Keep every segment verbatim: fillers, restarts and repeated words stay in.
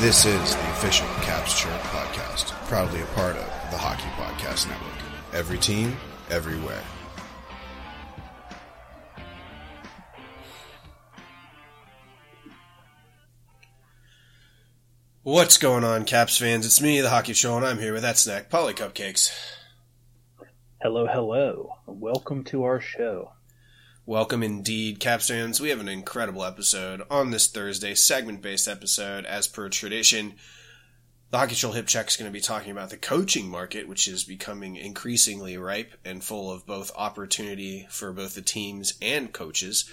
This is the official Caps Chirp podcast, proudly a part of the Hockey Podcast Network. Every team, everywhere. What's going on, Caps fans? It's me, the Hockey Show, and I'm here with that snack, Paulie Cupcakes. Hello, hello. Welcome to our show. Welcome indeed, Caps fans. We have an incredible episode on this Thursday, segment-based episode, as per tradition. The Hockey Show Hip Check is going to be talking about the coaching market, which is becoming increasingly ripe and full of both opportunity for both the teams and coaches.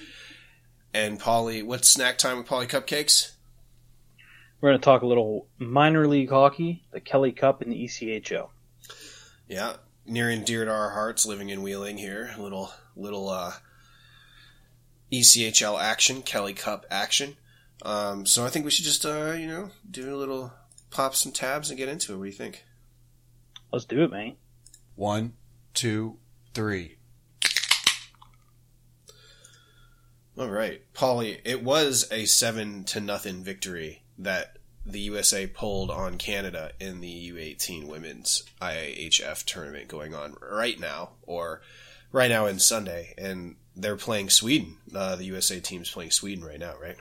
And Paulie, what's snack time with Paulie Cupcakes? We're going to talk a little minor league hockey, the Kelly Cup, and the E C H L. Yeah, near and dear to our hearts, living in Wheeling here. A little, little, uh... E C H L action, Kelly Cup action. Um, so I think we should just, uh, you know, do a little pop some tabs and get into it. What do you think? Let's do it, man. One, two, three. All right. Paulie, it was a seven to nothing victory that the U S A pulled on Canada in the U eighteen Women's I I H F tournament going on right now, or right now and Sunday, and they're playing Sweden. Uh, the U S A team's playing Sweden right now, right?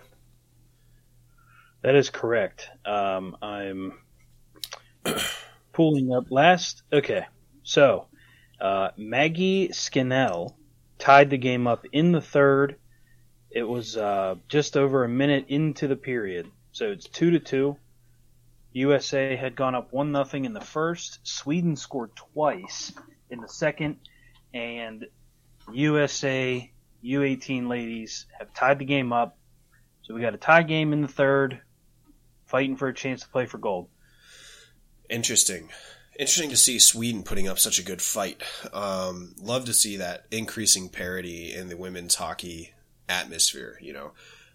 That is correct. Um, I'm pulling up last. Okay, so uh, Maggie Skinnell tied the game up in the third. It was uh, just over a minute into the period, so it's two to two. U S A had gone up one nothing in the first. Sweden scored twice in the second, and U S A U eighteen ladies have tied the game up, so we got a tie game in the third, fighting for a chance to play for gold. Interesting. Interesting to see Sweden putting up such a good fight. Um, love to see that increasing parity in the women's hockey atmosphere. You know,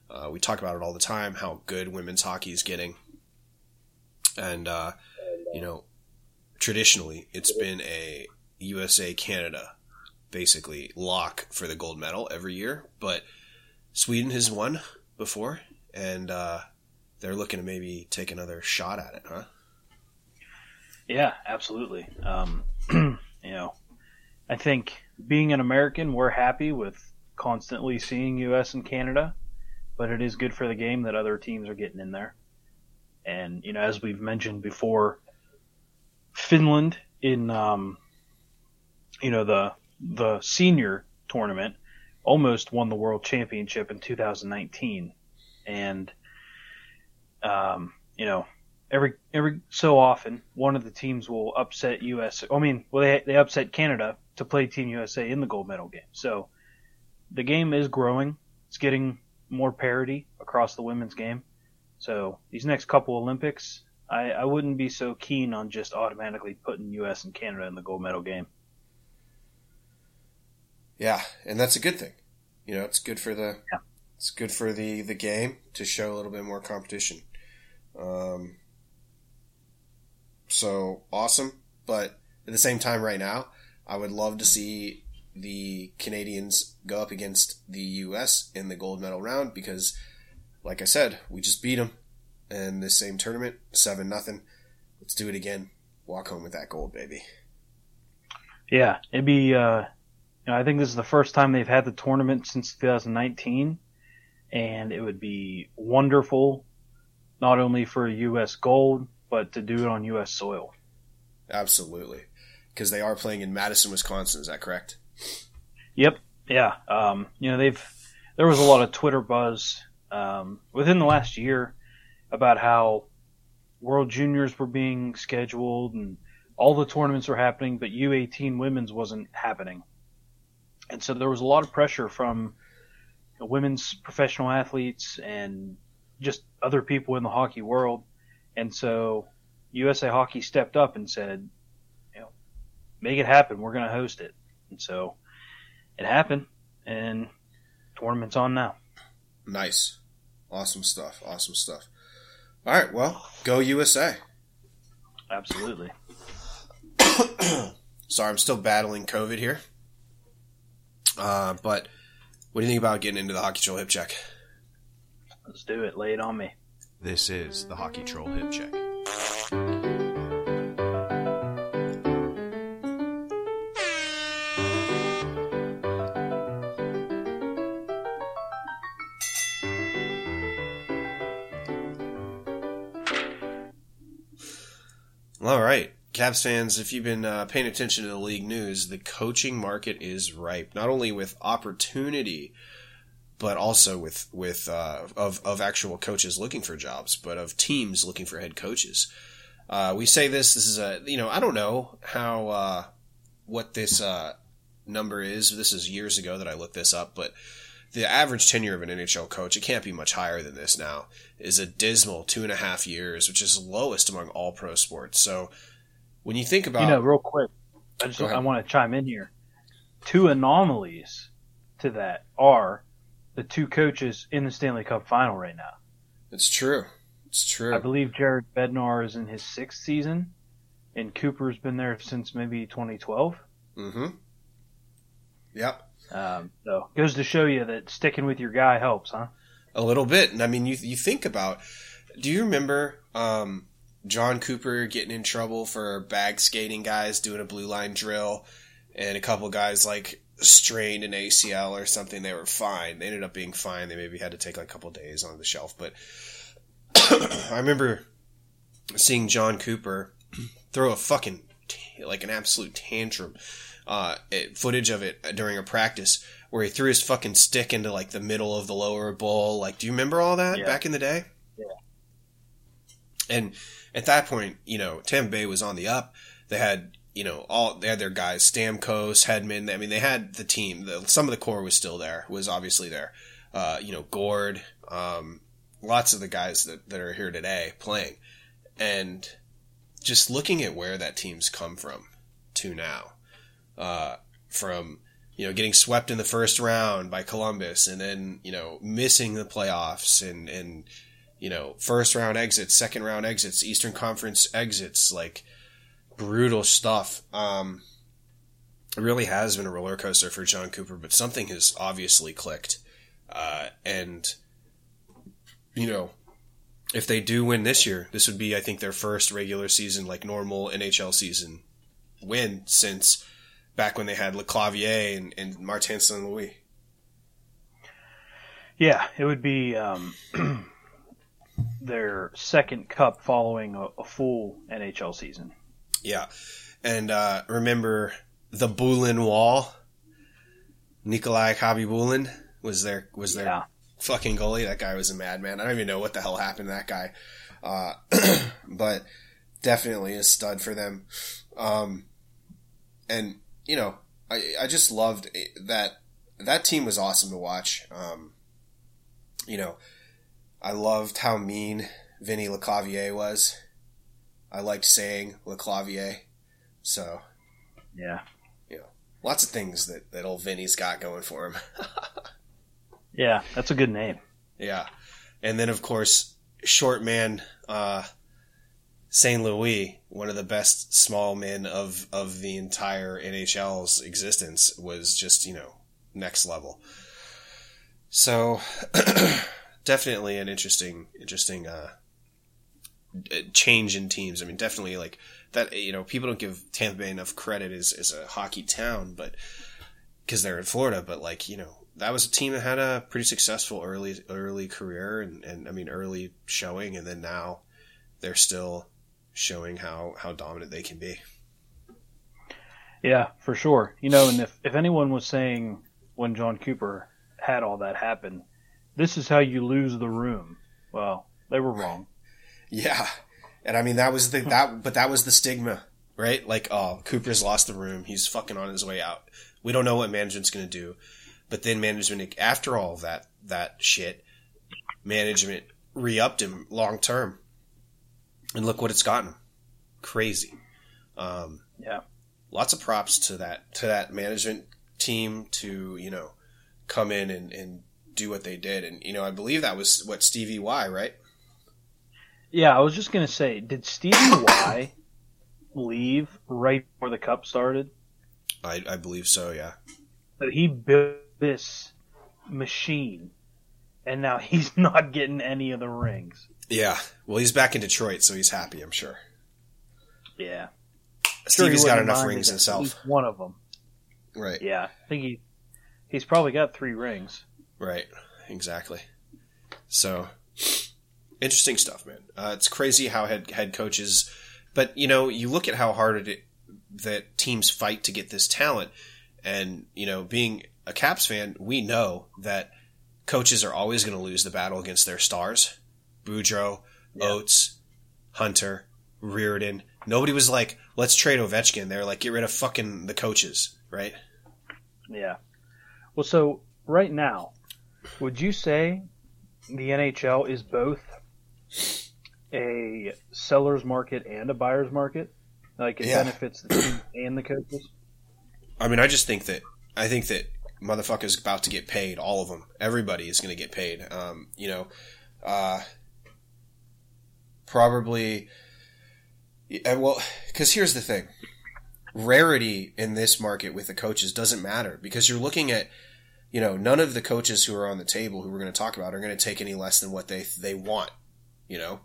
uh, we talk about it all the time, how good women's hockey is getting. And, uh, you know, traditionally, it's been a U S A Canada basically lock for the gold medal every year, but Sweden has won before, and uh, they're looking to maybe take another shot at it, huh? Yeah, absolutely. Um, you know, I think being an American, we're happy with constantly seeing U S and Canada, but it is good for the game that other teams are getting in there. And, you know, as we've mentioned before, Finland in, um, you know, the the senior tournament almost won the world championship in two thousand nineteen. And, um, you know, every every so often, one of the teams will upset U S. I mean, well, they, they upset Canada to play Team U S A in the gold medal game. So the game is growing. It's getting more parity across the women's game. So these next couple Olympics, I, I wouldn't be so keen on just automatically putting U S and Canada in the gold medal game. Yeah, and that's a good thing. You know, it's good for the yeah. it's good for the, the game to show a little bit more competition. Um, so awesome, but at the same time, right now, I would love to see the Canadians go up against the U S in the gold medal round because, like I said, we just beat them in this same tournament, seven nothing. Let's do it again. Walk home with that gold, baby. Yeah, it'd be, uh, you know, I think this is the first time they've had the tournament since two thousand nineteen, and it would be wonderful, not only for U S gold, but to do it on U S soil. Absolutely. Because they are playing in Madison, Wisconsin, is that correct? Yep, yeah. Um, you know, they've there was a lot of Twitter buzz Um, within the last year about how World Juniors were being scheduled and all the tournaments were happening, but U eighteen women's wasn't happening. And so there was a lot of pressure from you know, women's professional athletes and just other people in the hockey world. And so U S A Hockey stepped up and said, you know, make it happen. We're going to host it. And so it happened, and tournament's on now. Nice. Awesome stuff. Awesome stuff. All right. Well, go U S A. Absolutely. Sorry, I'm still battling COVID here. Uh, but what do you think about getting into the Hockey Troll Hip Check? Let's do it. Lay it on me. This is the Hockey Troll Hip Check. All right, Cavs fans, if you've been uh, paying attention to the league news, the coaching market is ripe, not only with opportunity, but also with with uh, of of actual coaches looking for jobs, but of teams looking for head coaches. Uh, we say this. This is a you know I don't know how uh, what this uh, number is. This is years ago that I looked this up, but the average tenure of an N H L coach, it can't be much higher than this now, is a dismal two and a half years, which is lowest among all pro sports. So when you think about... You know, real quick, I just I want to chime in here. Two anomalies to that are the two coaches in the Stanley Cup final right now. It's true. It's true. I believe Jared Bednar is in his sixth season, and Cooper's been there since maybe twenty twelve. Mm-hmm. Yep. Um, so goes to show you that sticking with your guy helps, huh? A little bit. And I mean, you you think about, do you remember um, John Cooper getting in trouble for bag skating guys doing a blue line drill, and a couple guys like strained an A C L or something? They were fine. They ended up being fine. They maybe had to take like a couple days on the shelf. But I remember seeing John Cooper throw a fucking, like an absolute tantrum. Uh, it, footage of it during a practice where he threw his fucking stick into like the middle of the lower bowl. Like, do you remember all that yeah. back in the day? Yeah. And at that point, you know, Tampa Bay was on the up. They had, you know, all they had their guys, Stamkos, Hedman. I mean, they had the team. The, some of the core was still there, was obviously there. Uh, you know, Gord, um, lots of the guys that, that are here today playing. And just looking at where that team's come from to now. Uh, from, you know, getting swept in the first round by Columbus and then, you know, missing the playoffs and, and, you know, first round exits, second round exits, Eastern Conference exits, like brutal stuff. Um, it really has been a roller coaster for John Cooper, but something has obviously clicked. Uh, and, you know, if they do win this year, this would be, I think, their first regular season, like normal N H L season win since back when they had LeClavier and, and Martin Saint Louis. Yeah, it would be um, their second cup following a, a full N H L season. Yeah, and uh, remember the Boulin Wall? Nikolai Kabi Boulin was their was their yeah. fucking goalie. That guy was a madman. I don't even know what the hell happened to that guy, uh, but definitely a stud for them. Um, and you know, I I just loved that that team was awesome to watch. Um, you know, I loved how mean Vinny LeClavier was. I liked saying LeClavier, so yeah. Lots of things that, that old Vinny's got going for him. Yeah, that's a good name. Yeah. And then, of course, short man uh, Saint Louis, one of the best small men of, of the entire N H L's existence, was just, you know, next level. So definitely an interesting interesting uh, change in teams. I mean, definitely like – that, you know, people don't give Tampa Bay enough credit as, as a hockey town, but because they're in Florida, but like, you know, that was a team that had a pretty successful early early career and, and I mean early showing, and then now they're still showing how, how dominant they can be. Yeah, for sure. You know, and if, if anyone was saying when John Cooper had all that happen, this is how you lose the room. Well, they were wrong. Yeah. And I mean, that was the, that, but that was the stigma, right? Like, oh, Cooper's lost the room. He's fucking on his way out. We don't know what management's going to do. But then management, after all that, that shit, management re-upped him long term. And look what it's gotten him. Crazy. Um, yeah. Lots of props to that, to that management team to, you know, come in and, and do what they did. And, you know, I believe that was what Stevie Y, right? Yeah, I was just going to say, did Stevie Y leave right before the Cup started? I, I believe so, yeah. But he built this machine, and now he's not getting any of the rings. Yeah. Well, he's back in Detroit, so he's happy, I'm sure. Yeah. Stevie's sure got enough rings himself. One of them. Right. Yeah. I think he he's probably got three rings. Right. Exactly. So... interesting stuff, man. Uh, it's crazy how head head coaches, but you know, you look at how hard it that teams fight to get this talent, and you know, being a Caps fan, we know that coaches are always going to lose the battle against their stars. Boudreaux, yeah. Oates, Hunter, Reirden. Nobody was like, "Let's trade Ovechkin." They were like, "Get rid of fucking the coaches," right? Yeah. Well, so right now, would you say the N H L is both a seller's market and a buyer's market? Like, it yeah. benefits the team and the coaches? I mean, I just think that I think that motherfuckers about to get paid, all of them. Everybody is going to get paid. Um, you know, uh, probably yeah, – well, because here's the thing. Rarity in this market with the coaches doesn't matter, because you're looking at – you know, none of the coaches who are on the table who we're going to talk about are going to take any less than what they they want. You know,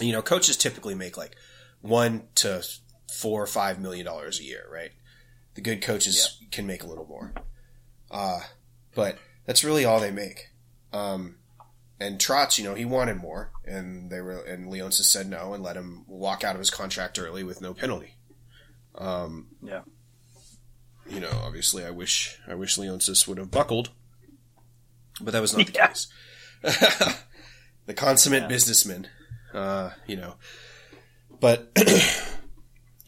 you know, coaches typically make like one to four or five million dollars a year, right? The good coaches yeah. can make a little more, uh, but that's really all they make. Um, and Trotz, you know, he wanted more, and they were, and Leonsis said no and let him walk out of his contract early with no penalty. Um, yeah. You know, obviously, I wish I wish Leonsis would have buckled, but that was not the yeah. case. The consummate yeah. businessman, uh, you know. But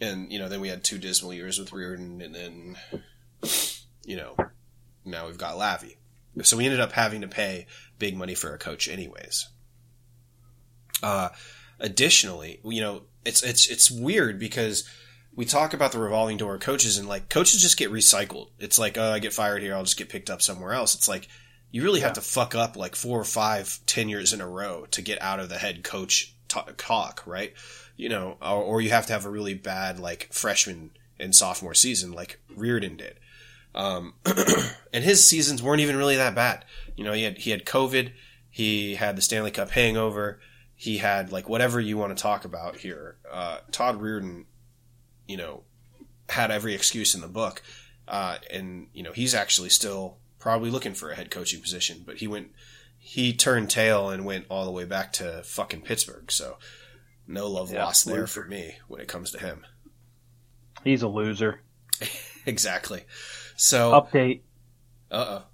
and you know, then we had two dismal years with Reirden, and then you know, now we've got Lavi. So we ended up having to pay big money for a coach, anyways. Uh, additionally, you know, it's it's it's weird because we talk about the revolving door of coaches, and like coaches just get recycled. It's like, oh, I get fired here, I'll just get picked up somewhere else. It's like you really yeah. have to fuck up like four or five, ten years in a row to get out of the head coach talk, right? You know, or, or you have to have a really bad like freshman and sophomore season, like Reirden did. Um, and his seasons weren't even really that bad. You know, he had he had COVID, he had the Stanley Cup hangover, he had like whatever you want to talk about here. Uh, Todd Reirden, you know, had every excuse in the book. Uh, and, you know, he's actually still probably looking for a head coaching position, but he went, he turned tail and went all the way back to fucking Pittsburgh. So no love yeah, lost there for me when it comes to him. He's a loser. Exactly. So update. Uh-oh.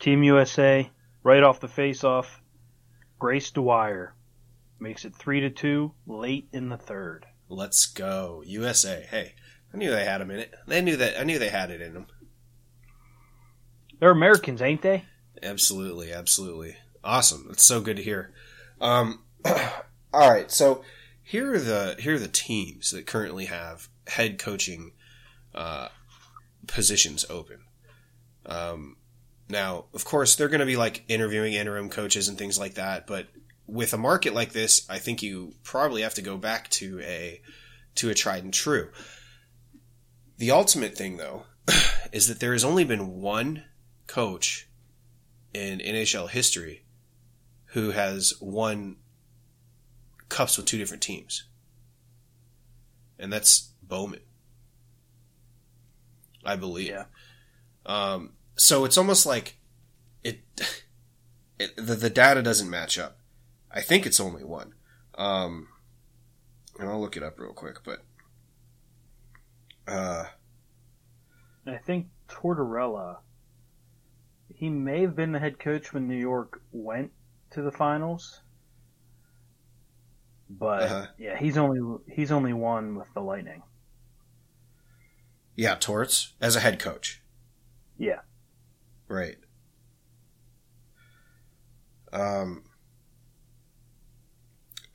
Team U S A, right off the face-off, Grace Dwyer makes it three to two late in the third. Let's go U S A. Hey, I knew they had them in it. They knew that. I knew they had it in them. They're Americans, ain't they? Absolutely, absolutely. Awesome. That's so good to hear. Um, all right, so here are the here are the teams that currently have head coaching uh, positions open. Um, now, of course, they're going to be like interviewing interim coaches and things like that. But with a market like this, I think you probably have to go back to a to a tried and true. The ultimate thing, though, is that there has only been one coach in N H L history who has won cups with two different teams, and that's Bowman, I believe. Yeah. Um, so it's almost like it, it the, the data doesn't match up. I think it's only one. Um, and I'll look it up real quick, but uh, I think Tortorella, he may have been the head coach when New York went to the finals, but uh-huh. yeah, he's only he's only won with the Lightning. Yeah, Torts as a head coach. Yeah. Right. Um,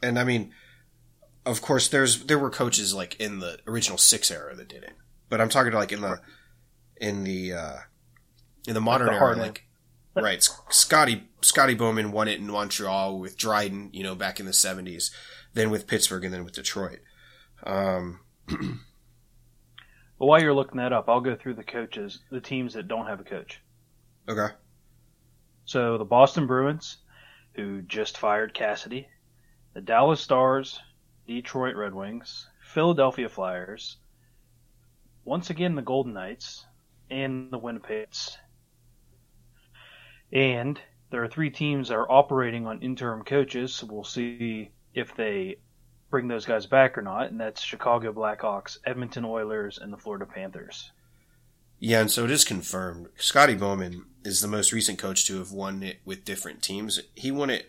and I mean, of course, there's there were coaches like in the original six era that did it, but I'm talking to like in the in the uh, in the modern like the era, like right, Scotty Scotty Bowman won it in Montreal with Dryden, you know, back in the seventies, then with Pittsburgh, and then with Detroit. Um, Well, while you're looking that up, I'll go through the coaches, the teams that don't have a coach. Okay. So the Boston Bruins, who just fired Cassidy, the Dallas Stars, Detroit Red Wings, Philadelphia Flyers, once again the Golden Knights, and the Winnipeg. And there are three teams that are operating on interim coaches, so we'll see if they bring those guys back or not, and that's Chicago Blackhawks, Edmonton Oilers, and the Florida Panthers. Yeah, and so it is confirmed. Scotty Bowman is the most recent coach to have won it with different teams. He won it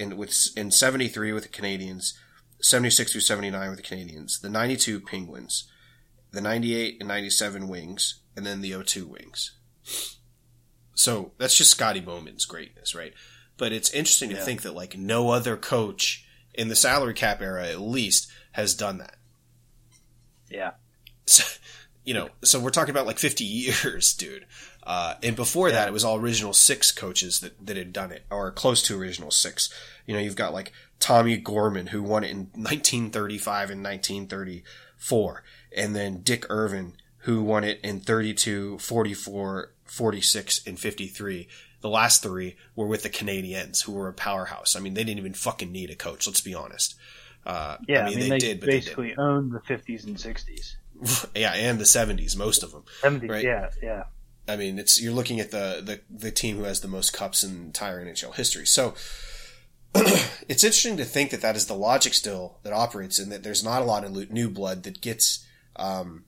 in with in seventy-three with the Canadiens, seventy-six through seventy-nine with the Canadiens, the ninety-two Penguins, the ninety-eight and ninety-seven Wings, and then the oh two Wings. So that's just Scotty Bowman's greatness, right? But it's interesting yeah. to think that like no other coach in the salary cap era, at least, has done that. Yeah. So, you know, so we're talking about like fifty years, dude. Uh, and before yeah. that, it was all original six coaches that, that had done it, or close to original six. You know, you've got like Tommy Gorman, who won it in nineteen thirty-five and nineteen thirty-four. And then Dick Irvin, who won it in thirty-two, forty-four, forty-six, and fifty-three. The last three were with the Canadiens, who were a powerhouse. I mean, they didn't even fucking need a coach. Let's be honest. Uh, yeah, I mean, I mean they, they did, but basically they basically owned the fifties and sixties. Yeah, and the seventies, most of them. seventies, right? yeah, yeah. I mean, it's you're looking at the, the, the team who has the most cups in the entire N H L history. So it's interesting to think that that is the logic still that operates, and that there's not a lot of new blood that gets um,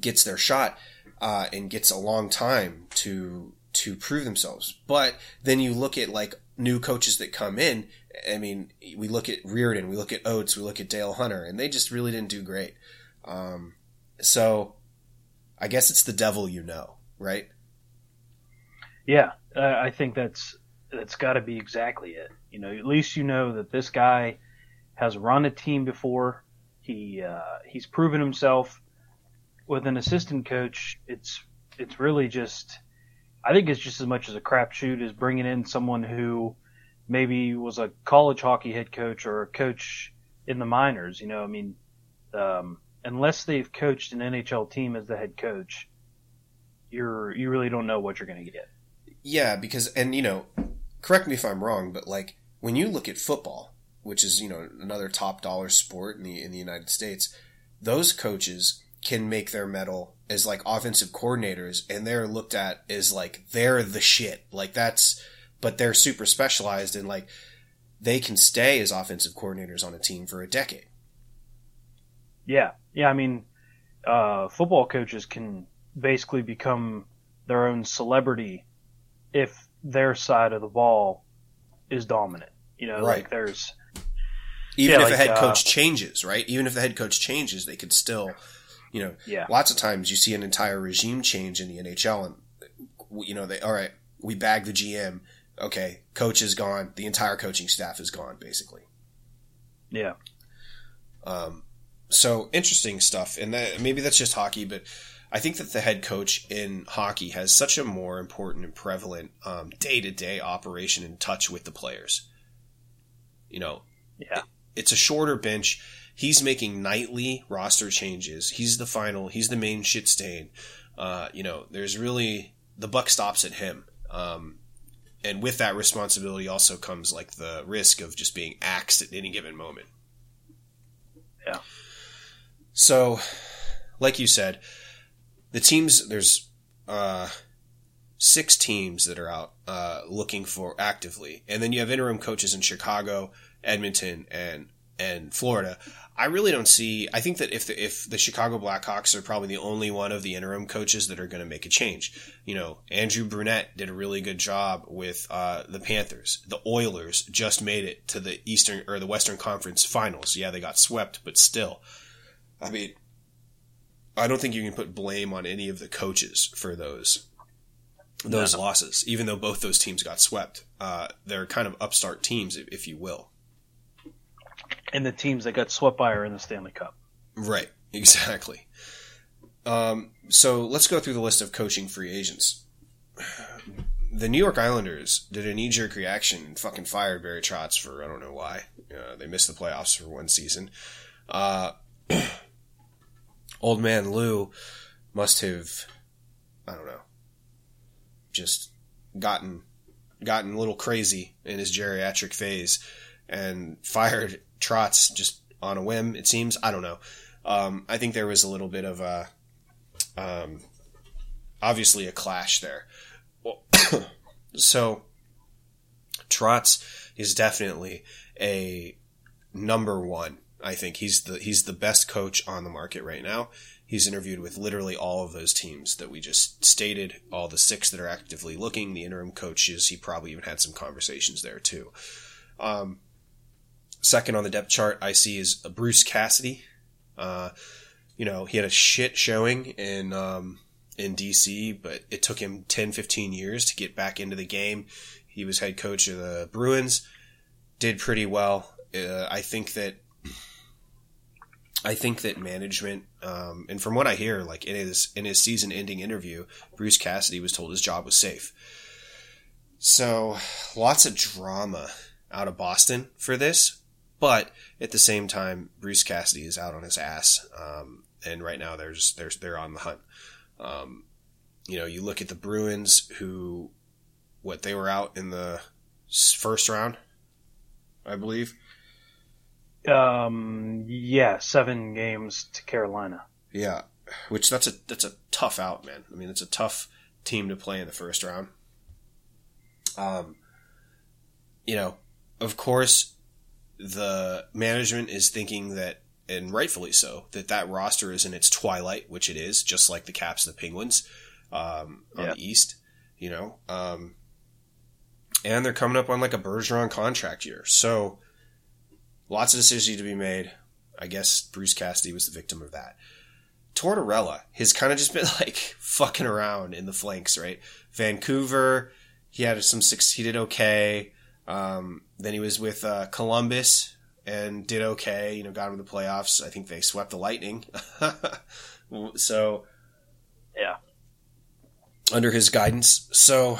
gets their shot uh, and gets a long time to. to prove themselves. But then you look at like new coaches that come in. I mean, we look at Reirden, we look at Oates, we look at Dale Hunter, and they just really didn't do great. Um, so I guess it's the devil, you know, right? Yeah. Uh, I think that's, that's gotta be exactly it. You know, at least you know that this guy has run a team before. He, uh, he's proven himself. With an assistant coach, It's, it's really just, I think it's just as much as a crapshoot as bringing in someone who maybe was a college hockey head coach or a coach in the minors. You know, I mean, um, unless they've coached an N H L team as the head coach, you're you really don't know what you're going to get. Yeah, because and you know, correct me if I'm wrong, but like when you look at football, which is you know another top dollar sport in the in the United States, those coaches can make their medal as like offensive coordinators, and they're looked at as like they're the shit. Like that's, but they're super specialized, and like they can stay as offensive coordinators on a team for a decade. Yeah, yeah. I mean, uh, football coaches can basically become their own celebrity if their side of the ball is dominant. You know, right. like there's even yeah, if like, the head coach uh, changes, right? Even if the head coach changes, they could still, you know, yeah. lots of times you see an entire regime change in the N H L, and you know, they all right, we bag the G M. Okay, coach is gone. The entire coaching staff is gone, basically. Yeah. Um. So interesting stuff, and that, maybe that's just hockey, but I think that the head coach in hockey has such a more important and prevalent um, day-to-day operation and touch with the players. You know, yeah, it, it's a shorter bench. He's making nightly roster changes. He's the final. He's the main shit stain. Uh, you know, there's really the buck stops at him. Um, and with that responsibility also comes like the risk of just being axed at any given moment. Yeah. So, like you said, the teams, there's uh, six teams that are out uh, looking for actively. And then you have interim coaches in Chicago, Edmonton, and and Florida. I really don't see – I think that if the, if the Chicago Blackhawks are probably the only one of the interim coaches that are going to make a change. You know, Andrew Brunette did a really good job with uh, the Panthers. The Oilers just made it to the Eastern or the Western Conference Finals. Yeah, they got swept, but still – I mean, I don't think you can put blame on any of the coaches for those those no. losses, even though both those teams got swept. Uh, they're kind of upstart teams, if, if you will. And the teams that got swept by are in the Stanley Cup. Right, exactly. Um, so let's go through the list of coaching free agents. The New York Islanders did a knee-jerk reaction and fucking fired Barry Trotz for I don't know why. Uh, they missed the playoffs for one season. Uh Old man Lou must have, I don't know, just gotten gotten a little crazy in his geriatric phase and fired Trotz just on a whim, it seems. I don't know. Um, I think there was a little bit of a, um, obviously a clash there. Well, so Trotz is definitely a number one. I think he's the he's the best coach on the market right now. He's interviewed with literally all of those teams that we just stated, all the six that are actively looking, the interim coaches. He probably even had some conversations there too. Um, second on the depth chart I see is Bruce Cassidy. Uh, you know, he had a shit showing in um, in D C, but it took him ten, fifteen years to get back into the game. He was head coach of the Bruins, did pretty well. Uh, I think that I think that management, um, and from what I hear, like in his in his season-ending interview, Bruce Cassidy was told his job was safe. So lots of drama out of Boston for this, but at the same time, Bruce Cassidy is out on his ass, um, and right now they're just, they're they're on the hunt. Um, you know, you look at the Bruins, who what they were out in the first round, I believe. Um. Yeah, seven games to Carolina. Yeah, which that's a that's a tough out, man. I mean, it's a tough team to play in the first round. Um, you know, of course, the management is thinking that, and rightfully so, that that roster is in its twilight, which it is, just like the Caps, and the Penguins, um, on yeah. the East. You know, um, and they're coming up on like a Bergeron contract year, so. Lots of decisions to be made. I guess Bruce Cassidy was the victim of that. Tortorella has kind of just been like fucking around in the flanks, right? Vancouver, he had some success. He did okay. Um, then he was with uh, Columbus and did okay. You know, got him to the playoffs. I think they swept the Lightning. So, yeah, under his guidance. So,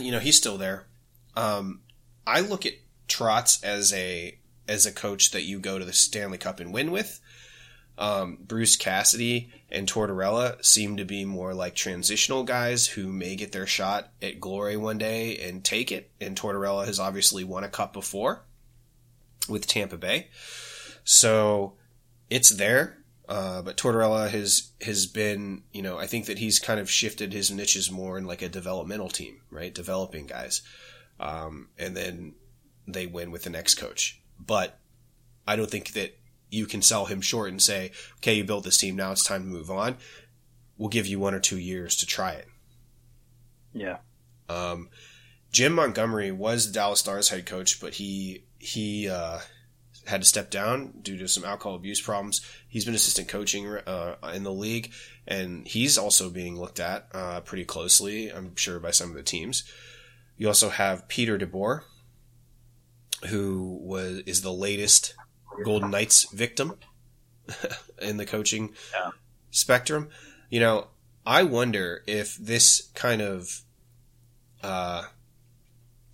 you know, he's still there. Um, I look at Trotz as a as a coach that you go to the Stanley Cup and win with. Um, Bruce Cassidy and Tortorella seem to be more like transitional guys who may get their shot at glory one day and take it. And Tortorella has obviously won a cup before with Tampa Bay. So it's there. Uh, but Tortorella has, has been, you know, I think that he's kind of shifted his niches more in like a developmental team, right? Developing guys. Um, and then they win with the next coach. But I don't think that you can sell him short and say, okay, you built this team. Now it's time to move on. We'll give you one or two years to try it. Yeah. Um, Jim Montgomery was the Dallas Stars head coach, but he, he, uh, had to step down due to some alcohol abuse problems. He's been assistant coaching uh, in the league, and he's also being looked at uh, pretty closely, I'm sure, by some of the teams. You also have Peter DeBoer, who was is the latest Golden Knights victim in the coaching yeah. spectrum. You know, I wonder if this kind of uh, –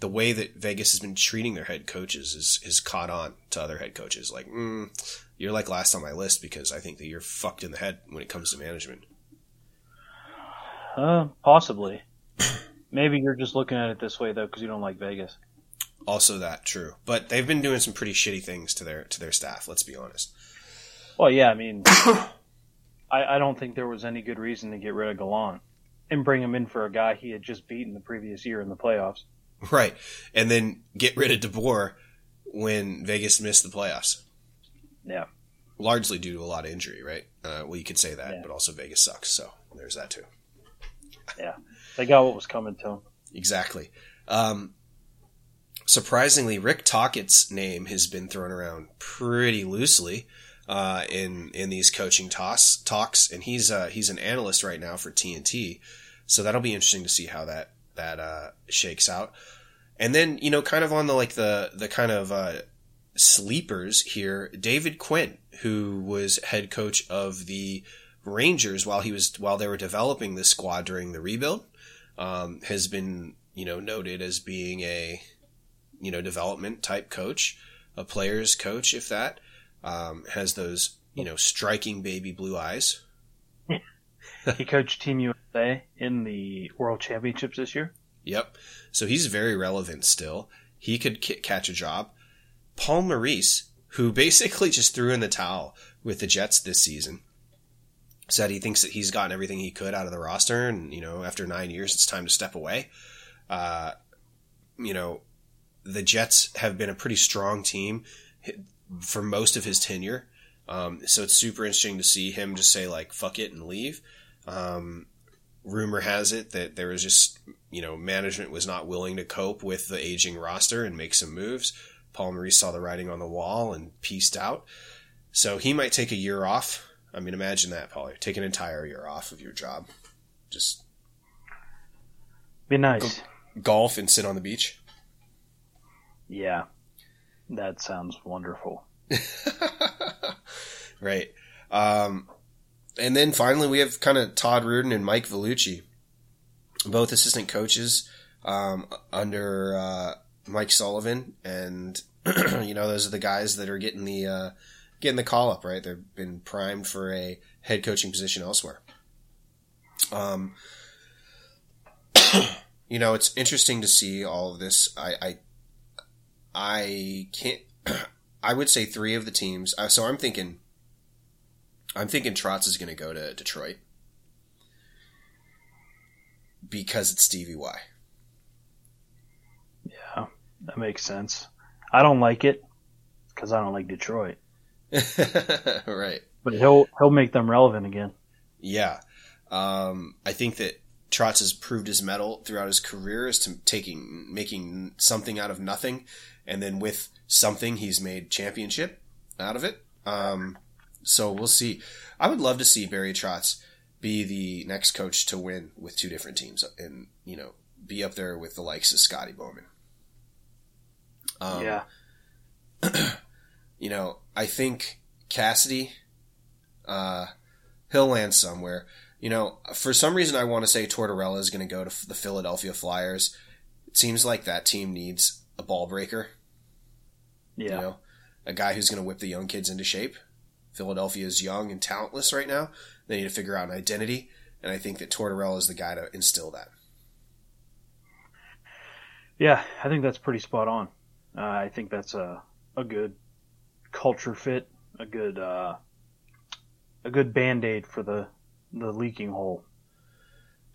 the way that Vegas has been treating their head coaches is, is caught on to other head coaches. Like, mm, you're like last on my list because I think that you're fucked in the head when it comes to management. Uh, possibly. Maybe you're just looking at it this way though, cause you don't like Vegas. Also that, true. But they've been doing some pretty shitty things to their, to their staff. Let's be honest. Well, yeah, I mean, I, I don't think there was any good reason to get rid of Gallant and bring him in for a guy he had just beaten the previous year in the playoffs. Right. And then get rid of DeBoer when Vegas missed the playoffs. Yeah. Largely due to a lot of injury, right? Uh, well, you could say that, yeah. But also Vegas sucks. So there's that too. Yeah. They got what was coming to them. Exactly. Um, surprisingly, Rick Tockett's name has been thrown around pretty loosely uh, in in these coaching toss, talks. And he's uh, he's an analyst right now for T N T. So that'll be interesting to see how that that uh, shakes out. And then, you know, kind of on the, like the, the kind of uh, sleepers here, David Quinn, who was head coach of the Rangers while he was, while they were developing this squad during the rebuild, um, has been, you know, noted as being a, you know, development type coach, a player's coach, if that, um, has those, you know, striking baby blue eyes. He coached Team U S A in the World Championships this year. Yep. So he's very relevant still. He could k- catch a job. Paul Maurice, who basically just threw in the towel with the Jets this season, said he thinks that he's gotten everything he could out of the roster. And, you know, after nine years, it's time to step away. Uh, you know, the Jets have been a pretty strong team for most of his tenure. Um, so it's super interesting to see him just say, like, fuck it and leave. Um, rumor has it that there was just, you know, management was not willing to cope with the aging roster and make some moves. Paul Maurice saw the writing on the wall and peaced out. So he might take a year off. I mean, imagine that, Paulie. Take an entire year off of your job. Just be nice. Go- golf and sit on the beach. Yeah. That sounds wonderful. Right. Um, And then finally, we have kind of Todd Reirden and Mike Vellucci, both assistant coaches um, under uh, Mike Sullivan, and you know those are the guys that are getting the uh, getting the call up, right? They've been primed for a head coaching position elsewhere. Um, you know, it's interesting to see all of this. I I, I can't. I would say three of the teams. Uh, so I'm thinking. I'm thinking Trotz is going to go to Detroit because it's Stevie Y. Yeah, that makes sense. I don't like it because I don't like Detroit. Right. But he'll he'll make them relevant again. Yeah. Um, I think that Trotz has proved his mettle throughout his career as to taking making something out of nothing, and then with something he's made championship out of it. Um So we'll see. I would love to see Barry Trotz be the next coach to win with two different teams and, you know, be up there with the likes of Scotty Bowman. Um, yeah. You know, I think Cassidy, uh, he'll land somewhere. You know, for some reason I want to say Tortorella is going to go to the Philadelphia Flyers. It seems like that team needs a ball breaker. Yeah. You know, a guy who's going to whip the young kids into shape. Philadelphia is young and talentless right now. They need to figure out an identity, and I think that Tortorella is the guy to instill that. Yeah, I think that's pretty spot on. Uh, I think that's a, a good culture fit, a good uh, a good Band-Aid for the, the leaking hole.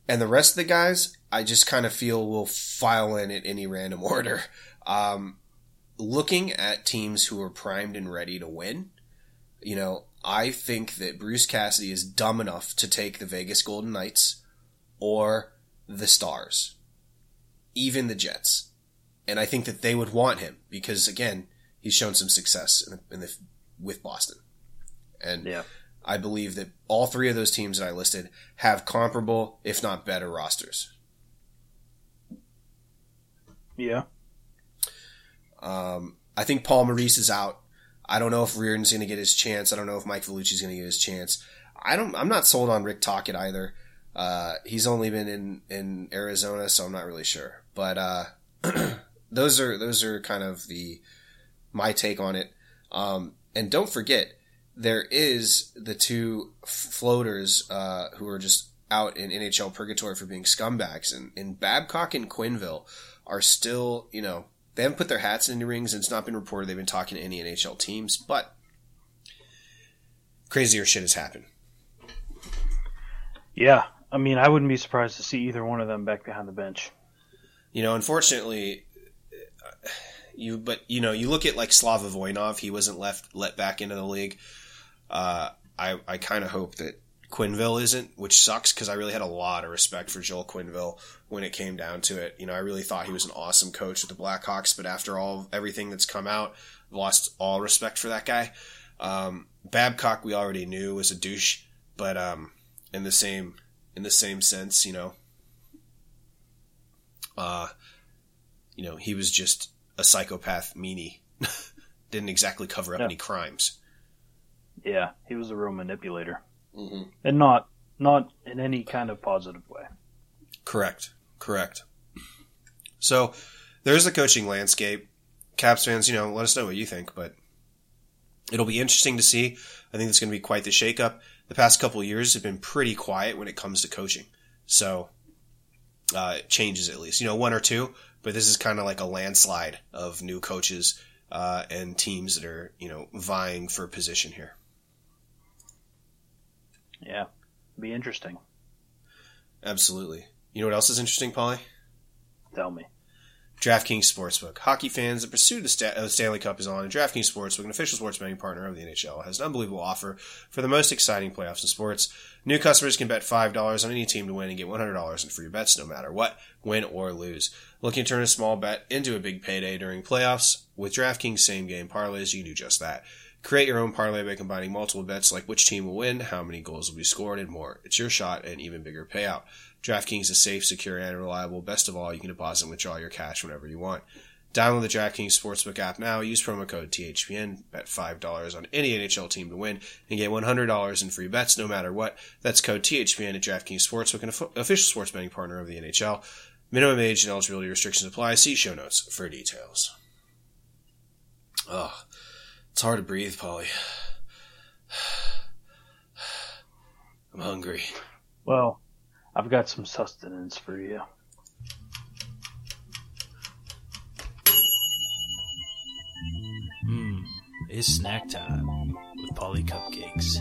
And the rest of the guys, I just kind of feel will file in at any random order. Um, looking at teams who are primed and ready to win, you know, I think that Bruce Cassidy is dumb enough to take the Vegas Golden Knights or the Stars, even the Jets. And I think that they would want him because, again, he's shown some success in the, in the, with Boston. And yeah. I believe that all three of those teams that I listed have comparable, if not better, rosters. Yeah. Um, I think Paul Maurice is out. I don't know if Reirden's going to get his chance. I don't know if Mike Vellucci's going to get his chance. I don't. I'm not sold on Rick Tocchet either. Uh, he's only been in, in Arizona, so I'm not really sure. But uh, those are those are kind of the my take on it. Um, and don't forget, there is the two floaters uh, who are just out in N H L purgatory for being scumbags, and, and Babcock and Quenneville are still, you know, they haven't put their hats in the rings, and it's not been reported they've been talking to any N H L teams, but crazier shit has happened. Yeah, I mean, I wouldn't be surprised to see either one of them back behind the bench. You know, unfortunately, you but you know, you look at like Slava Voinov; he wasn't left let back into the league. Uh, I I kind of hope that Quenneville isn't, which sucks because I really had a lot of respect for Joel Quenneville when it came down to it. You know, I really thought he was an awesome coach with the Blackhawks, but after all everything that's come out, I've lost all respect for that guy. Um, Babcock, we already knew was a douche, but um, in the same in the same sense, you know, uh, you know, he was just a psychopath meanie. Didn't exactly cover up yeah. any crimes. Yeah, he was a real manipulator. Mm-hmm. And not not in any kind of positive way. Correct, correct. So there's the coaching landscape. Caps fans, you know, let us know what you think, but it'll be interesting to see. I think it's going to be quite the shakeup. The past couple of years have been pretty quiet when it comes to coaching. So uh, it changes at least, you know, one or two, but this is kind of like a landslide of new coaches uh, and teams that are, you know, vying for a position here. Yeah, be interesting. Absolutely. You know what else is interesting, Paulie? Tell me. DraftKings Sportsbook. Hockey fans, the pursuit of the St- Stanley Cup is on, and DraftKings Sportsbook, an official sports betting partner of the N H L, has an unbelievable offer for the most exciting playoffs in sports. New customers can bet five dollars on any team to win and get one hundred dollars in free bets no matter what, win or lose. Looking to turn a small bet into a big payday during playoffs? With DraftKings same-game parlays, you can do just that. Create your own parlay by combining multiple bets like which team will win, how many goals will be scored, and more. It's your shot at an even bigger payout. DraftKings is safe, secure, and reliable. Best of all, you can deposit and withdraw your cash whenever you want. Download the DraftKings Sportsbook app now. Use promo code T H P N. Bet five dollars on any N H L team to win and get one hundred dollars in free bets no matter what. That's code T H P N at DraftKings Sportsbook, an official sports betting partner of the N H L. Minimum age and eligibility restrictions apply. See show notes for details. Ugh. It's hard to breathe, Paulie. I'm hungry. Well, I've got some sustenance for you. Mmm, it's snack time with Paulie Cupcakes.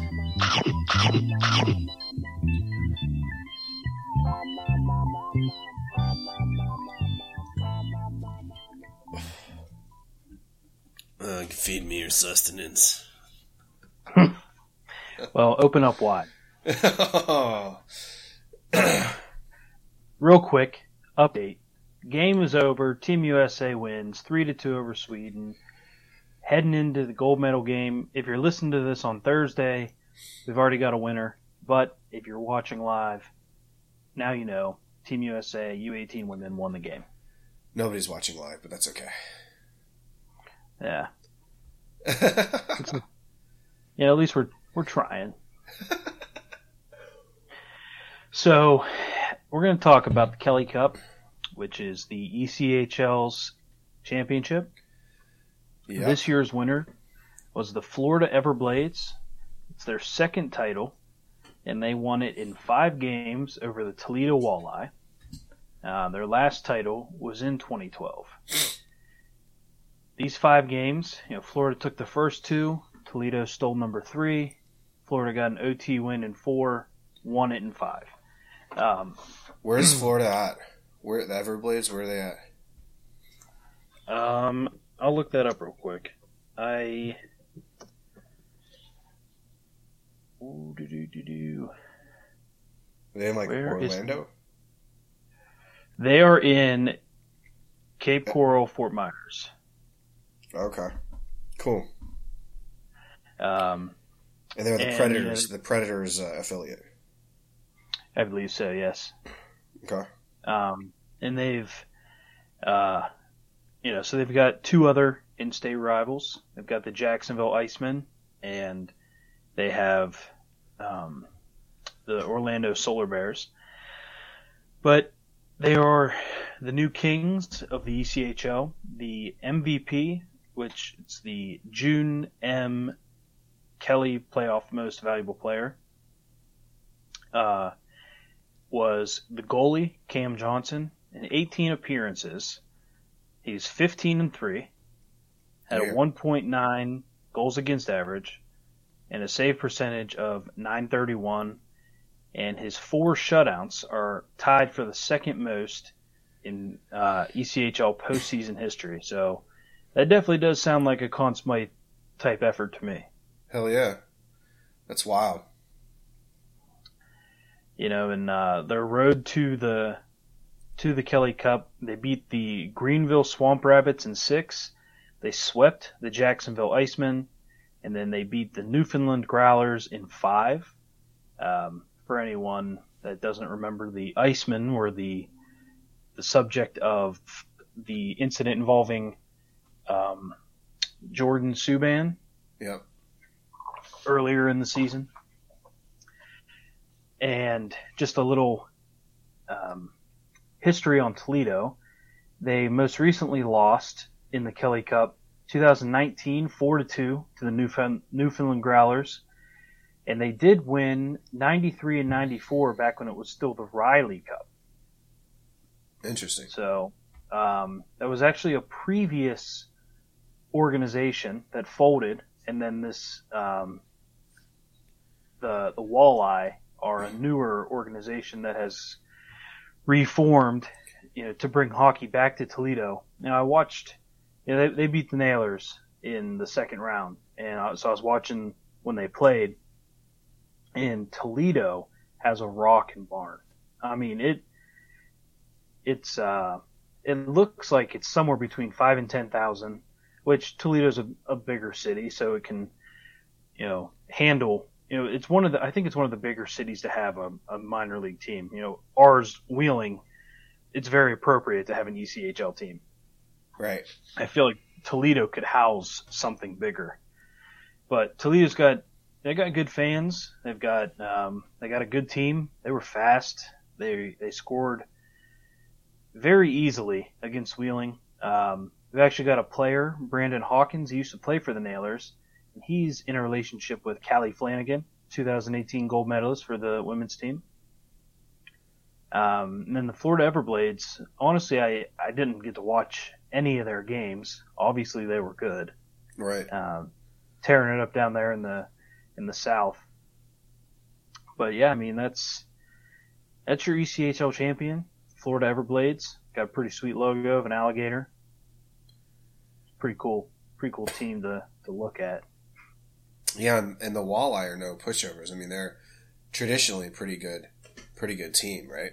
Uh, feed me your sustenance. Well, open up wide. Oh. Real quick, update. Game is over. Team U S A wins three to two over Sweden. Heading into the gold medal game. If you're listening to this on Thursday, we've already got a winner. But if you're watching live, now you know. Team U S A, U eighteen women won the game. Nobody's watching live, but that's okay. Yeah. Yeah, at least we're we're trying. So, we're going to talk about the Kelly Cup, which is the E C H L's championship. Yep. This year's winner was the Florida Everblades. It's their second title, and they won it in five games over the Toledo Walleye. Uh, their last title was in twenty twelve. These five games, you know, Florida took the first two, Toledo stole number three, Florida got an O T win in four, won it in five. Um, Where's Florida at? Where the Everblades? Where are they at? Um, I'll look that up real quick. I. Ooh, do, do, do, do. Are they in like Where Orlando? Is... They are in Cape Coral, Fort Myers. Okay, cool. Um, and they're the and, Predators, uh, the Predators uh, affiliate. I believe so. Yes. Okay. Um, and they've, uh, you know, so they've got two other in-state rivals. They've got the Jacksonville Icemen, and they have um, the Orlando Solar Bears. But they are the new kings of the E C H L. The M V P, which is the June M. Kelly Playoff Most Valuable Player, uh, was the goalie, Cam Johnson, in eighteen appearances. He's fifteen and three, had yeah. a one point nine goals against average, and a save percentage of nine thirty-one, and his four shutouts are tied for the second most in uh, E C H L postseason history. So that definitely does sound like a Conn Smythe type effort to me. Hell yeah. That's wild. You know, and uh, their road to the to the Kelly Cup, they beat the Greenville Swamp Rabbits in six. They swept the Jacksonville Icemen, and then they beat the Newfoundland Growlers in five. Um, for anyone that doesn't remember, the Icemen were the the subject of the incident involving um, Jordan Subban. Yep. Earlier in the season. And just a little um, history on Toledo. They most recently lost in the Kelly Cup twenty nineteen four to two to the Newfound- Newfoundland Growlers. And they did win ninety-three and ninety-four back when it was still the Riley Cup. Interesting. So um, that was actually a previous organization that folded, and then this um, the the Walleye are a newer organization that has reformed, you know, to bring hockey back to Toledo. Now I watched, you know, they, they beat the Nailers in the second round, and I, so I was watching when they played, and Toledo has a rockin' barn. I mean, it it's uh, it looks like it's somewhere between five and ten thousand, which Toledo's a, a bigger city, so it can, you know, handle. You know, it's one of the. I think it's one of the bigger cities to have a, a minor league team. You know, ours, Wheeling, it's very appropriate to have an E C H L team. Right. I feel like Toledo could house something bigger, but Toledo's got they got good fans. They've got um, they got a good team. They were fast. They they scored very easily against Wheeling. Um, they've actually got a player, Brandon Hawkins. He used to play for the Nailers. He's in a relationship with Callie Flanagan, twenty eighteen gold medalist for the women's team. Um, and then the Florida Everblades, honestly, I, I didn't get to watch any of their games. Obviously, they were good. Right. Um, tearing it up down there in the in the South. But, yeah, I mean, that's that's your E C H L champion, Florida Everblades. Got a pretty sweet logo of an alligator. Pretty cool. Pretty cool team to, to look at. Yeah, and the Walleye are no pushovers. I mean, they're traditionally pretty good, pretty good team, right?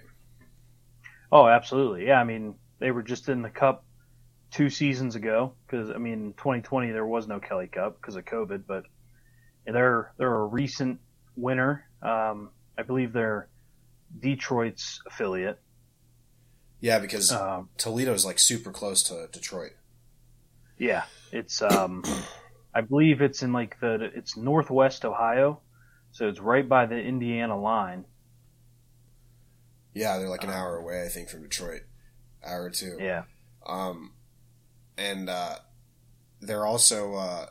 Oh, absolutely. Yeah, I mean, they were just in the Cup two seasons ago because, I mean, twenty twenty there was no Kelly Cup because of COVID, but they're they're a recent winner. Um, I believe they're Detroit's affiliate. Yeah, because um, Toledo's like super close to Detroit. Yeah, it's um. I believe it's in like the, it's northwest Ohio, so it's right by the Indiana line. Yeah, they're like an hour away, I think, from Detroit. Hour or two. Yeah. Um, and uh, they're also uh,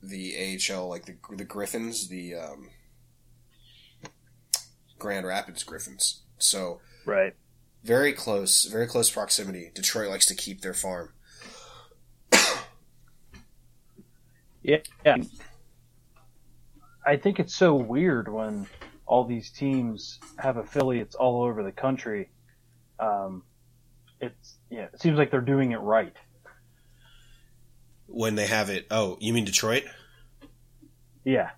the A H L, like the the Griffins, the um, Grand Rapids Griffins. So right, very close, very close proximity. Detroit likes to keep their farm. Yeah, yeah. I think it's so weird when all these teams have affiliates all over the country. Um, it's yeah, it seems like they're doing it right. When they have it, oh, you mean Detroit? Yeah.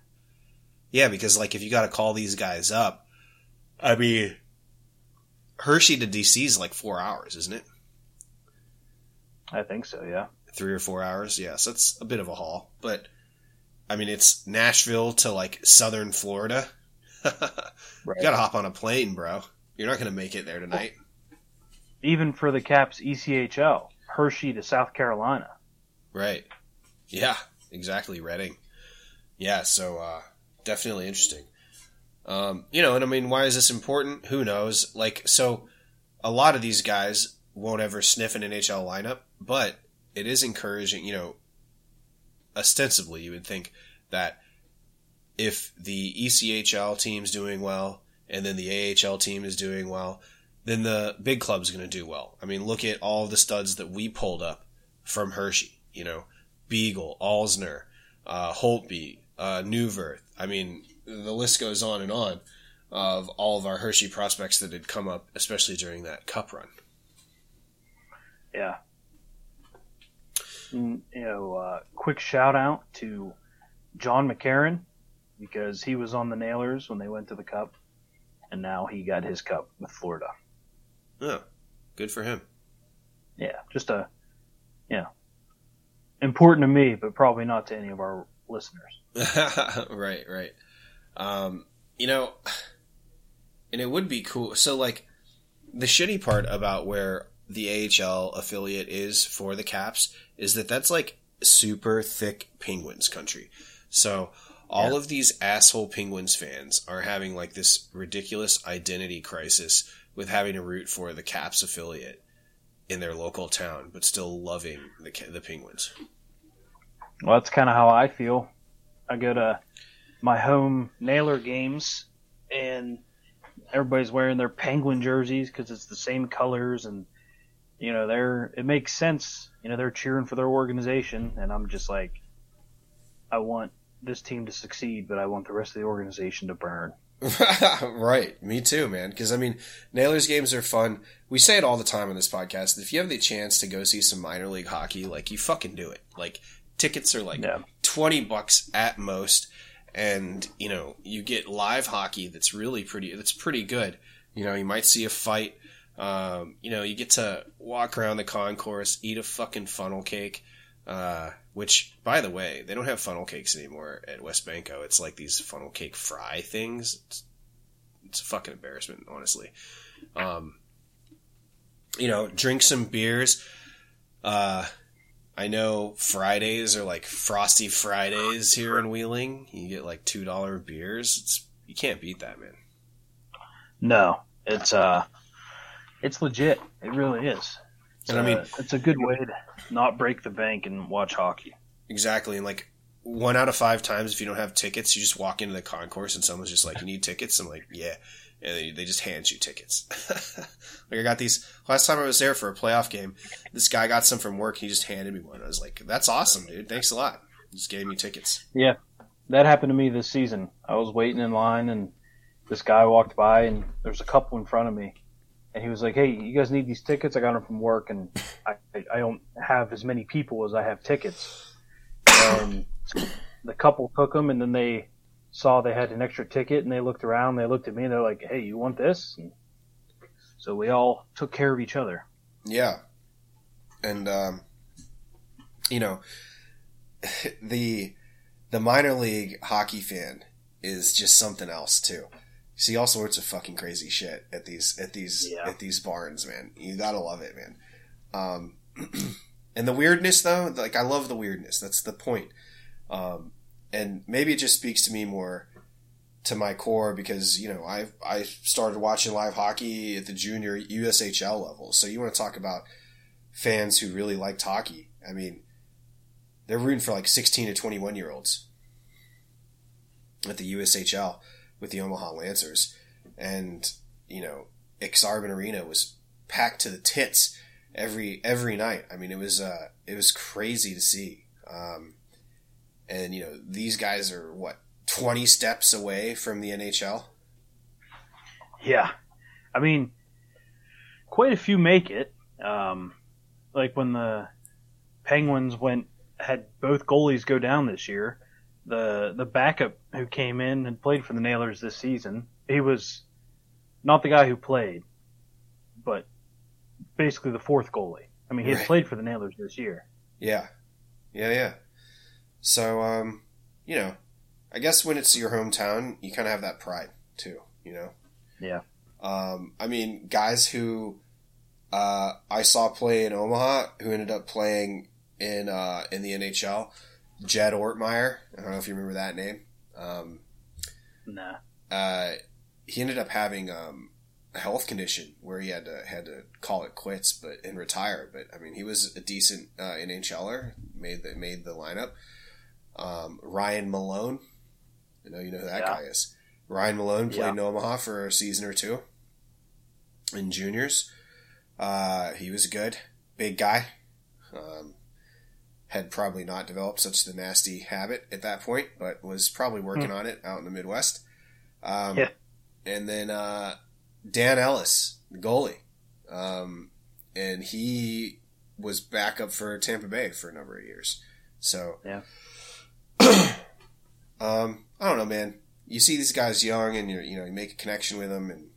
Yeah, because like if you got to call these guys up, I mean, Hershey to D C is like four hours, isn't it? I think so, yeah. Three or four hours, yes. Yeah, so that's a bit of a haul, but I mean, it's Nashville to like southern Florida. Right. You got to hop on a plane, bro. You're not going to make it there tonight. Even for the Caps E C H L, Hershey to South Carolina. Right. Yeah, exactly. Reading. Yeah, so uh, definitely interesting. Um, you know, and I mean, why is this important? Who knows? Like, so a lot of these guys won't ever sniff an N H L lineup, but it is encouraging, you know, ostensibly you would think that if the E C H L team's doing well and then the A H L team is doing well, then the big club's going to do well. I mean, look at all the studs that we pulled up from Hershey, you know, Beagle, Alsner, uh, Holtby, uh, Newverth. I mean, the list goes on and on of all of our Hershey prospects that had come up, especially during that cup run. Yeah. You know, uh, quick shout out to John McCarron, because he was on the Nailers when they went to the Cup, and now he got his Cup with Florida. Oh, good for him. Yeah, just a, you know, important to me, but probably not to any of our listeners. Right, right. Um, you know, and it would be cool. So, like, the shitty part about where the A H L affiliate is for the Caps is that that's like super thick Penguins country. So all yeah. of these asshole Penguins fans are having like this ridiculous identity crisis with having to root for the Caps affiliate in their local town, but still loving the the Penguins. Well, that's kind of how I feel. I go to my home Nailer games and everybody's wearing their Penguin jerseys because it's the same colors, and you know, they're, it makes sense. You know, they're cheering for their organization, and I'm just like, I want this team to succeed, but I want the rest of the organization to burn. Right. Me too, man. Because, I mean, Nailers games are fun. We say it all the time on this podcast. If you have the chance to go see some minor league hockey, like, you fucking do it. Like, tickets are like yeah. twenty bucks at most, and, you know, you get live hockey that's really pretty, that's pretty good. You know, you might see a fight. Um, you know, you get to walk around the concourse, eat a fucking funnel cake, uh, which, by the way, they don't have funnel cakes anymore at West Banco. It's like these funnel cake fry things. It's, it's a fucking embarrassment, honestly. Um, you know, drink some beers. Uh, I know Fridays are like Frosty Fridays here in Wheeling. You get like two dollar beers. It's, you can't beat that, man. No, it's, uh... it's legit. It really is. It's, and I mean, a, it's a good way to not break the bank and watch hockey. Exactly. And like one out of five times, if you don't have tickets, you just walk into the concourse and someone's just like, you need tickets? I'm like, yeah. And they, they just hand you tickets. Like I got these last time I was there for a playoff game. This guy got some from work. He just handed me one. I was like, that's awesome, dude. Thanks a lot. Just gave me tickets. Yeah. That happened to me this season. I was waiting in line and this guy walked by and there's a couple in front of me. And he was like, hey, you guys need these tickets? I got them from work, and I, I don't have as many people as I have tickets. And the couple took them, and then they saw they had an extra ticket, and they looked around, they looked at me, and they're like, hey, you want this? And so we all took care of each other. Yeah. And, um, you know, the the minor league hockey fan is just something else, too. See all sorts of fucking crazy shit at these at these yeah. at these barns, man. You gotta love it, man. Um, and the weirdness, though, like I love the weirdness. That's the point. Um, and maybe it just speaks to me more to my core because you know I I started watching live hockey at the junior U S H L level. So you want to talk about fans who really liked hockey? I mean, they're rooting for like sixteen to twenty-one year olds at the U S H L. With the Omaha Lancers, and you know, Exarban Arena was packed to the tits every every night. I mean, it was uh, it was crazy to see. Um, and you know, these guys are what twenty steps away from the N H L? Yeah. I mean, quite a few make it. Um, like when the Penguins went had both goalies go down this year, the the backup who came in and played for the Nailers this season, he was not the guy who played, but basically the fourth goalie. I mean, he had right. played for the Nailers this year. Yeah. Yeah, yeah. So, um, you know, I guess when it's your hometown, you kind of have that pride too, you know? Yeah. Um, I mean, guys who uh, I saw play in Omaha who ended up playing in uh, in the N H L, Jed Ortmeyer. I don't know if you remember that name. Um, nah. Uh, he ended up having um, a health condition where he had to had to call it quits, but and retire. But I mean, he was a decent uh, NHLer. Made the made the lineup. Um, Ryan Malone. I know you know who that yeah. guy is. Ryan Malone played yeah. in Omaha for a season or two in juniors. Uh, he was good. Big guy. Um, had probably not developed such the nasty habit at that point, but was probably working mm. on it out in the Midwest. Um, yeah. And then uh, Dan Ellis, the goalie. Um, and he was backup for Tampa Bay for a number of years. So, yeah. um, I don't know, man. You see these guys young, and you you know you make a connection with them, and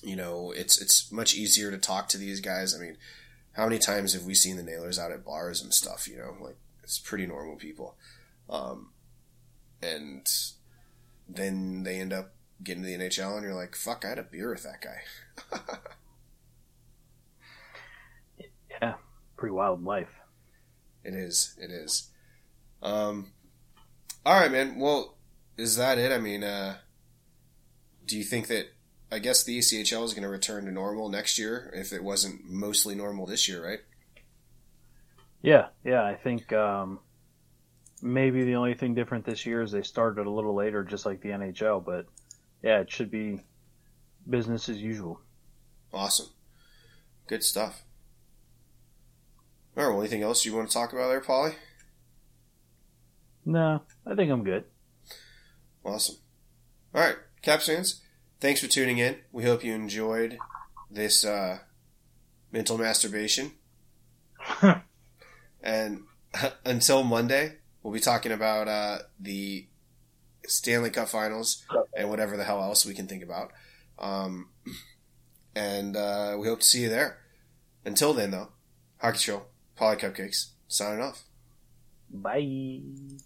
you know it's it's much easier to talk to these guys. I mean, how many times have we seen the Nailers out at bars and stuff? You know, like it's pretty normal people, um, and then they end up getting to the N H L, and you're like, "Fuck, I had a beer with that guy." Yeah, pretty wild life. It is. It is. Um, all right, man. Well. Is that it? I mean, uh, do you think that, I guess the E C H L is going to return to normal next year if it wasn't mostly normal this year, right? Yeah, yeah. I think um, maybe the only thing different this year is they started a little later, just like the N H L, but yeah, it should be business as usual. Awesome. Good stuff. All right, well, anything else you want to talk about there, Paulie? No, I think I'm good. Awesome. All right, Caps fans, thanks for tuning in. We hope you enjoyed this uh, mental masturbation. And until Monday, we'll be talking about uh, the Stanley Cup Finals and whatever the hell else we can think about. Um, and uh, we hope to see you there. Until then, though, Hockey Show, Paulie Cupcakes, signing off. Bye.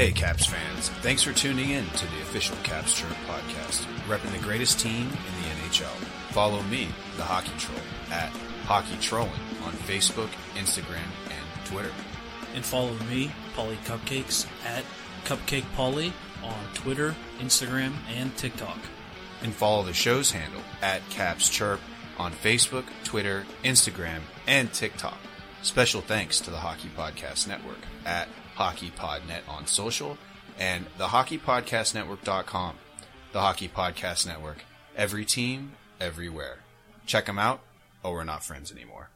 Hey, Caps fans. Thanks for tuning in to the official Caps Chirp podcast, repping the greatest team in the N H L. Follow me, the Hockey Troll, at Hockey Trolling on Facebook, Instagram, and Twitter. And follow me, Paulie Cupcakes, at Cupcake Paulie on Twitter, Instagram, and TikTok. And follow the show's handle at Caps Chirp on Facebook, Twitter, Instagram, and TikTok. Special thanks to the Hockey Podcast Network at HockeyPodNet on social, and the hockey podcast network dot com. The Hockey Podcast Network. Every team, everywhere. Check them out, or we're not friends anymore.